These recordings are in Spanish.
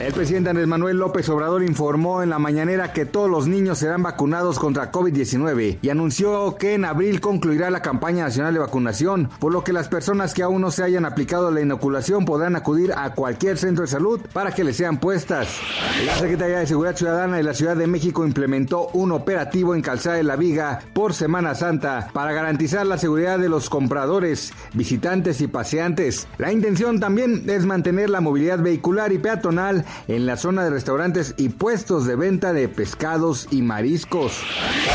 El presidente Andrés Manuel López Obrador informó en la mañanera que todos los niños serán vacunados contra COVID-19 y anunció que en abril concluirá la campaña nacional de vacunación, por lo que las personas que aún no se hayan aplicado la inoculación podrán acudir a cualquier centro de salud para que les sean puestas. La Secretaría de Seguridad Ciudadana de la Ciudad de México implementó un operativo en Calzada de la Viga por Semana Santa para garantizar la seguridad de los compradores, visitantes y paseantes. La intención también es mantener la movilidad vehicular y peatonal en la zona de restaurantes y puestos de venta de pescados y mariscos.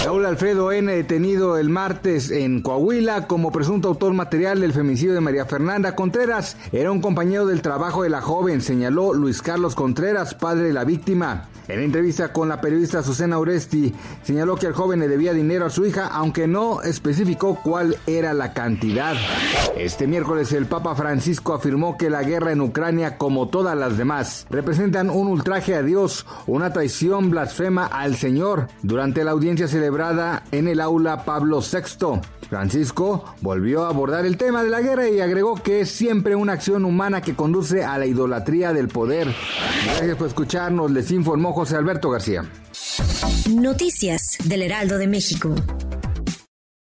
Raúl Alfredo N., detenido el martes en Coahuila como presunto autor material del femicidio de María Fernanda Contreras, era un compañero del trabajo de la joven, señaló Luis Carlos Contreras, padre de la víctima. En entrevista con la periodista Susana Uresti, señaló que el joven le debía dinero a su hija, aunque no especificó cuál era la cantidad. Este miércoles el Papa Francisco afirmó que la guerra en Ucrania, como todas las demás, representan un ultraje a Dios, una traición blasfema al Señor. Durante la audiencia celebrada en el aula Pablo VI, Francisco volvió a abordar el tema de la guerra y agregó que es siempre una acción humana que conduce a la idolatría del poder. Gracias por escucharnos, les informó José Alberto García. Noticias del Heraldo de México.